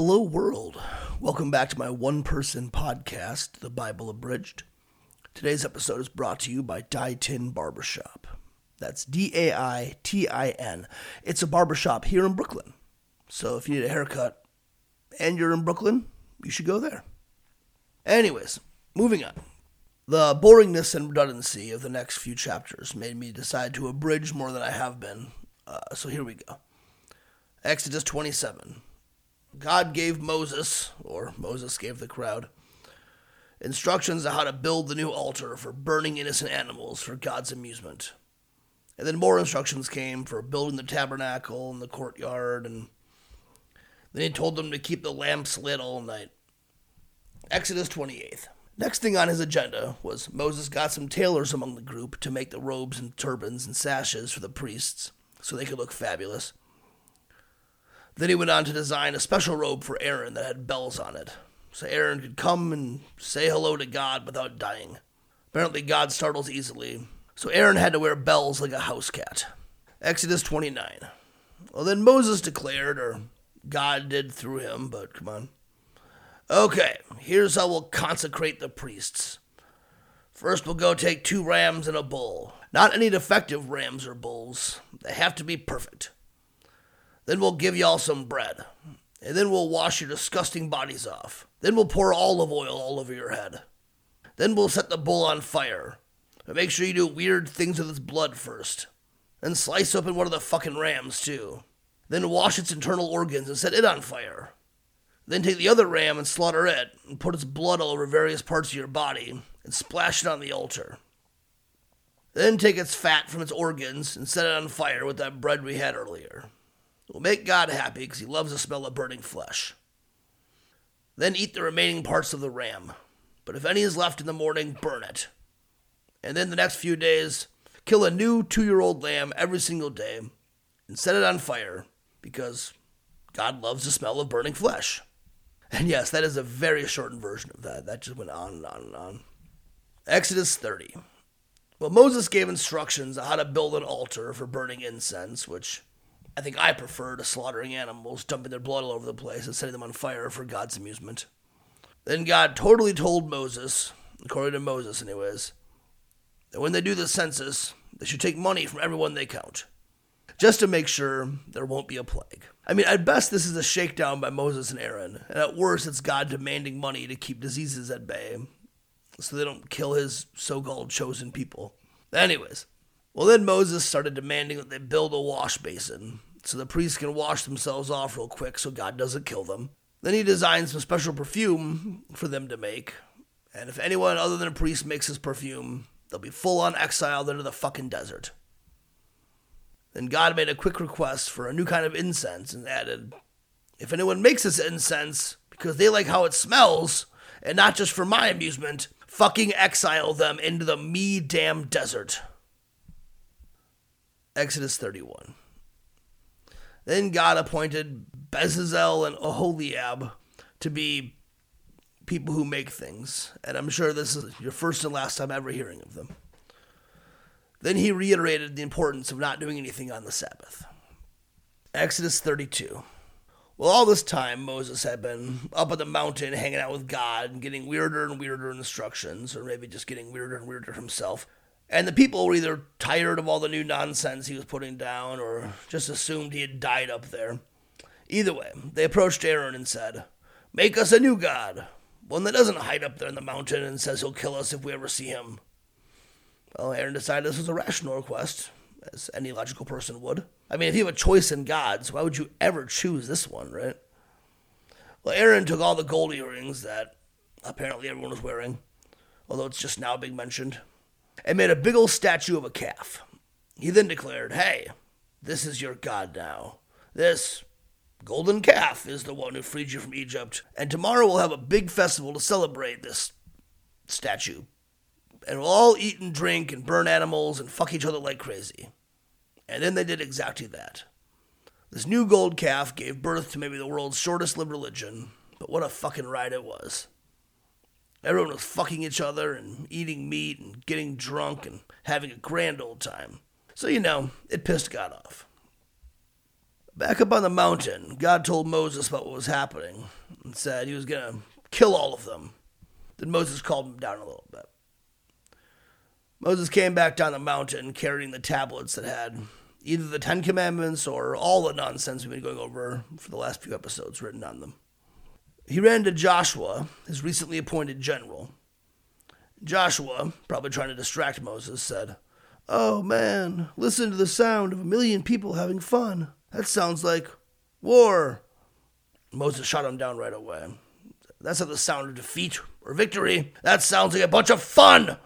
Hello, world. Welcome back to my one-person podcast, The Bible Abridged. Today's episode is brought to you by Dai Tin Barbershop. That's D-A-I-T-I-N. It's a barbershop here in Brooklyn. So if you need a haircut and you're in Brooklyn, you should go there. Anyways, moving on. The boringness and redundancy of the next few chapters made me decide to abridge more than I have been. So here we go. Exodus 27. God gave Moses, or Moses gave the crowd, instructions on how to build the new altar for burning innocent animals for God's amusement. And then more instructions came for building the tabernacle and the courtyard, and then he told them to keep the lamps lit all night. Exodus 28. Next thing on his agenda was Moses got some tailors among the group to make the robes and turbans and sashes for the priests so they could look fabulous. Then he went on to design a special robe for Aaron that had bells on it, so Aaron could come and say hello to God without dying. Apparently God startles easily, so Aaron had to wear bells like a house cat. Exodus 29. Well, then Moses declared, or God did through him, but come on. Okay, here's how we'll consecrate the priests. First, we'll go take 2 rams and a bull. Not any defective rams or bulls. They have to be perfect. Then we'll give y'all some bread, and then we'll wash your disgusting bodies off. Then we'll pour olive oil all over your head. Then we'll set the bull on fire, but make sure you do weird things with its blood first. Then slice open one of the fucking rams, too. Then wash its internal organs and set it on fire. Then take the other ram and slaughter it, and put its blood all over various parts of your body, and splash it on the altar. Then take its fat from its organs and set it on fire with that bread we had earlier. We'll make God happy because he loves the smell of burning flesh. Then eat the remaining parts of the ram. But if any is left in the morning, burn it. And then the next few days, kill a new 2-year-old lamb every single day and set it on fire because God loves the smell of burning flesh. And yes, that is a very shortened version of that. That just went on and on and on. Exodus 30. Well, Moses gave instructions on how to build an altar for burning incense, which I think I prefer to slaughtering animals, dumping their blood all over the place, and setting them on fire for God's amusement. Then God totally told Moses, according to Moses anyways, that when they do the census, they should take money from everyone they count, just to make sure there won't be a plague. I mean, at best this is a shakedown by Moses and Aaron, and at worst it's God demanding money to keep diseases at bay, so they don't kill his so-called chosen people. Anyways, well then Moses started demanding that they build a wash basin, so the priests can wash themselves off real quick so God doesn't kill them. Then he designed some special perfume for them to make, and if anyone other than a priest makes this perfume, they'll be full-on exiled into the fucking desert. Then God made a quick request for a new kind of incense and added, if anyone makes this incense because they like how it smells, and not just for my amusement, fucking exile them into the me-damn desert. Exodus 31. Then God appointed Bezalel and Oholiab to be people who make things, and I'm sure this is your first and last time ever hearing of them. Then he reiterated the importance of not doing anything on the Sabbath. Exodus 32. Well, all this time, Moses had been up on the mountain hanging out with God and getting weirder and weirder instructions, or maybe just getting weirder and weirder himself. And the people were either tired of all the new nonsense he was putting down or just assumed he had died up there. Either way, they approached Aaron and said, "Make us a new god, one that doesn't hide up there in the mountain and says he'll kill us if we ever see him." Well, Aaron decided this was a rational request, as any logical person would. I mean, if you have a choice in gods, why would you ever choose this one, right? Well, Aaron took all the gold earrings that apparently everyone was wearing, although it's just now being mentioned, and made a big old statue of a calf. He then declared, "Hey, this is your god now. This golden calf is the one who freed you from Egypt, and tomorrow we'll have a big festival to celebrate this statue, and we'll all eat and drink and burn animals and fuck each other like crazy." And then they did exactly that. This new gold calf gave birth to maybe the world's shortest-lived religion, but what a fucking ride it was. Everyone was fucking each other and eating meat and getting drunk and having a grand old time. So, you know, it pissed God off. Back up on the mountain, God told Moses about what was happening and said he was going to kill all of them. Then Moses calmed him down a little bit. Moses came back down the mountain carrying the tablets that had either the Ten Commandments or all the nonsense we've been going over for the last few episodes written on them. He ran to Joshua, his recently appointed general. Joshua, probably trying to distract Moses, said, "Oh man, listen to the sound of 1,000,000 people having fun. That sounds like war." Moses shot him down right away. "That's not the sound of defeat or victory. That sounds like a bunch of fun."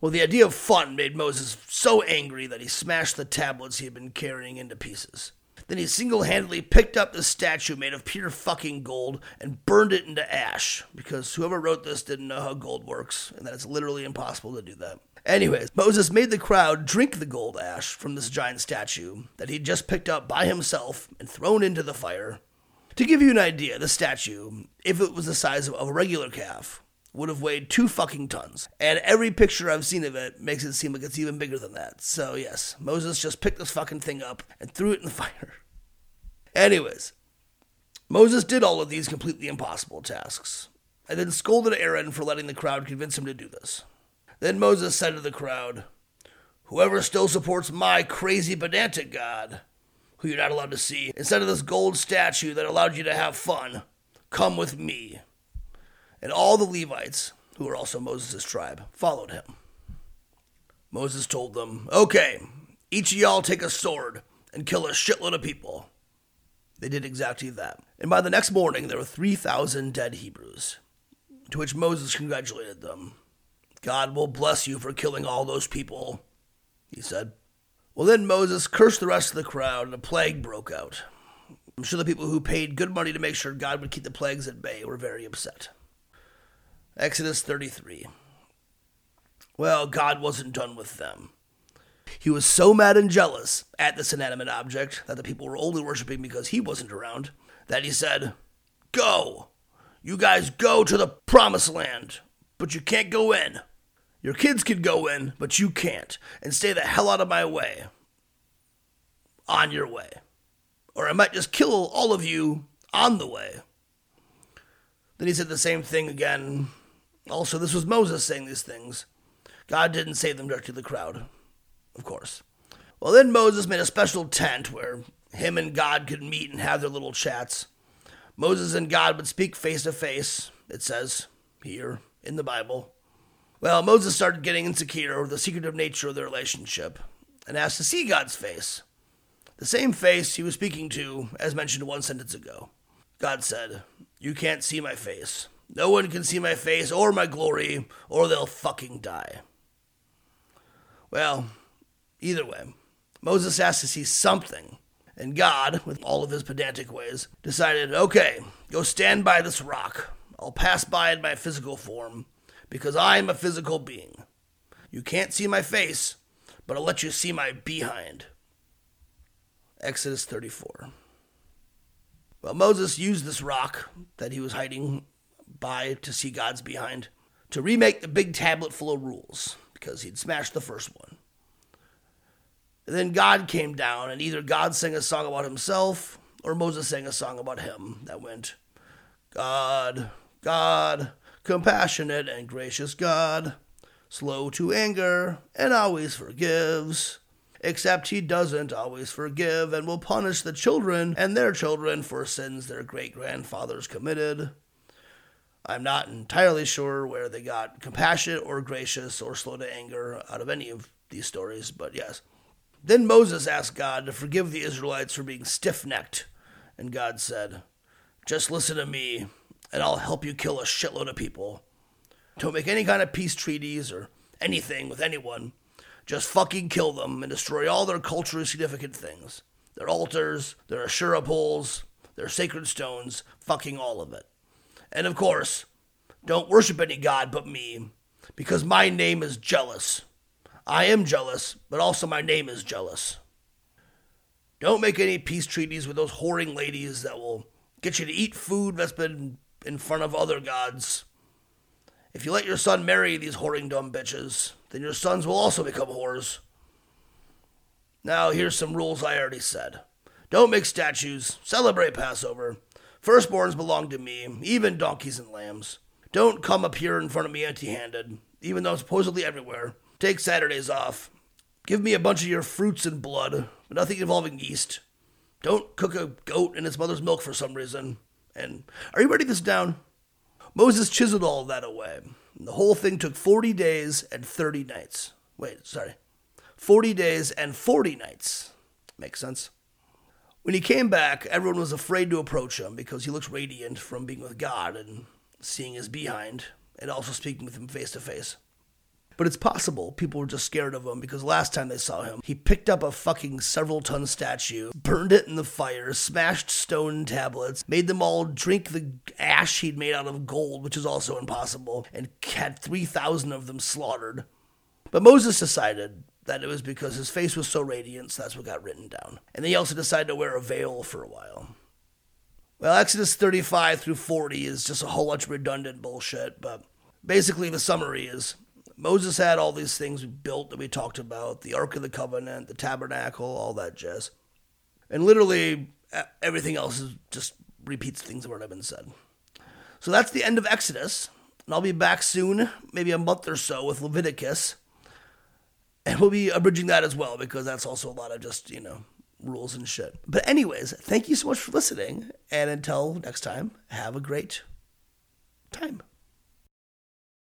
Well, the idea of fun made Moses so angry that he smashed the tablets he had been carrying into pieces. Then he single-handedly picked up the statue made of pure fucking gold and burned it into ash, because whoever wrote this didn't know how gold works, and that it's literally impossible to do that. Anyways, Moses made the crowd drink the gold ash from this giant statue that he'd just picked up by himself and thrown into the fire. To give you an idea, the statue, if it was the size of a regular calf, would have weighed 2 fucking tons. And every picture I've seen of it makes it seem like it's even bigger than that. So yes, Moses just picked this fucking thing up and threw it in the fire. Anyways, Moses did all of these completely impossible tasks, and then scolded Aaron for letting the crowd convince him to do this. Then Moses said to the crowd, "Whoever still supports my crazy pedantic God, who you're not allowed to see, instead of this gold statue that allowed you to have fun, come with me." And all the Levites, who were also Moses' tribe, followed him. Moses told them, "Okay, each of y'all take a sword and kill a shitload of people." They did exactly that. And by the next morning, there were 3,000 dead Hebrews, to which Moses congratulated them. "God will bless you for killing all those people," he said. Well, then Moses cursed the rest of the crowd, and a plague broke out. I'm sure the people who paid good money to make sure God would keep the plagues at bay were very upset. Exodus 33. Well, God wasn't done with them. He was so mad and jealous at this inanimate object that the people were only worshiping because he wasn't around, that he said, "Go! You guys go to the promised land, but you can't go in. Your kids can go in, but you can't. And stay the hell out of my way. On your way. Or I might just kill all of you on the way." Then he said the same thing again. Also, this was Moses saying these things. God didn't say them directly to the crowd, of course. Well, then Moses made a special tent where him and God could meet and have their little chats. Moses and God would speak face to face, it says here in the Bible. Well, Moses started getting insecure over the secretive nature of their relationship and asked to see God's face, the same face he was speaking to, as mentioned one sentence ago. God said, "You can't see my face. No one can see my face or my glory, or they'll fucking die." Well, either way, Moses asked to see something, and God, with all of his pedantic ways, decided, "Okay, go stand by this rock. I'll pass by in my physical form, because I'm a physical being. You can't see my face, but I'll let you see my behind." Exodus 34. Well, Moses used this rock that he was hiding by to see God's behind to remake the big tablet full of rules, because he'd smashed the first one. And then God came down, and either God sang a song about himself or Moses sang a song about him that went, "God, God, compassionate and gracious God, slow to anger and always forgives. Except he doesn't always forgive and will punish the children and their children for sins their great-grandfathers committed." I'm not entirely sure where they got compassionate or gracious or slow to anger out of any of these stories, but yes. Then Moses asked God to forgive the Israelites for being stiff-necked, and God said, "Just listen to me, and I'll help you kill a shitload of people. Don't make any kind of peace treaties or anything with anyone. Just fucking kill them and destroy all their culturally significant things. Their altars, their Asherah poles, their sacred stones, fucking all of it. And of course, don't worship any god but me, because my name is jealous. I am jealous, but also my name is jealous. Don't make any peace treaties with those whoring ladies that will get you to eat food that's been in front of other gods. If you let your son marry these whoring dumb bitches, then your sons will also become whores. Now, here's some rules I already said. Don't make statues. Celebrate Passover. Firstborns belong to me, even donkeys and lambs. Don't come up here in front of me empty-handed, even though I'm supposedly everywhere. Take Saturdays off. Give me a bunch of your fruits and blood, but nothing involving yeast. Don't cook a goat in its mother's milk for some reason. And are you writing this down? Moses chiseled all that away. The whole thing took 40 days and 30 nights. 40 days and 40 nights. Makes sense. When he came back, everyone was afraid to approach him because he looked radiant from being with God and seeing his behind and also speaking with him face to face. But it's possible people were just scared of him because last time they saw him, he picked up a fucking several-ton statue, burned it in the fire, smashed stone tablets, made them all drink the ash he'd made out of gold, which is also impossible, and had 3,000 of them slaughtered. But Moses decided that it was because his face was so radiant, so that's what got written down. And they also decided to wear a veil for a while. Well, Exodus 35 through 40 is just a whole bunch of redundant bullshit, but basically the summary is Moses had all these things built that we talked about, the Ark of the Covenant, the Tabernacle, all that jazz. And literally, everything else is just repeats things that have already been said. So that's the end of Exodus, and I'll be back soon, maybe a month or so, with Leviticus. And we'll be abridging that as well, because that's also a lot of just, rules and shit. But anyways, thank you so much for listening, and until next time, have a great time.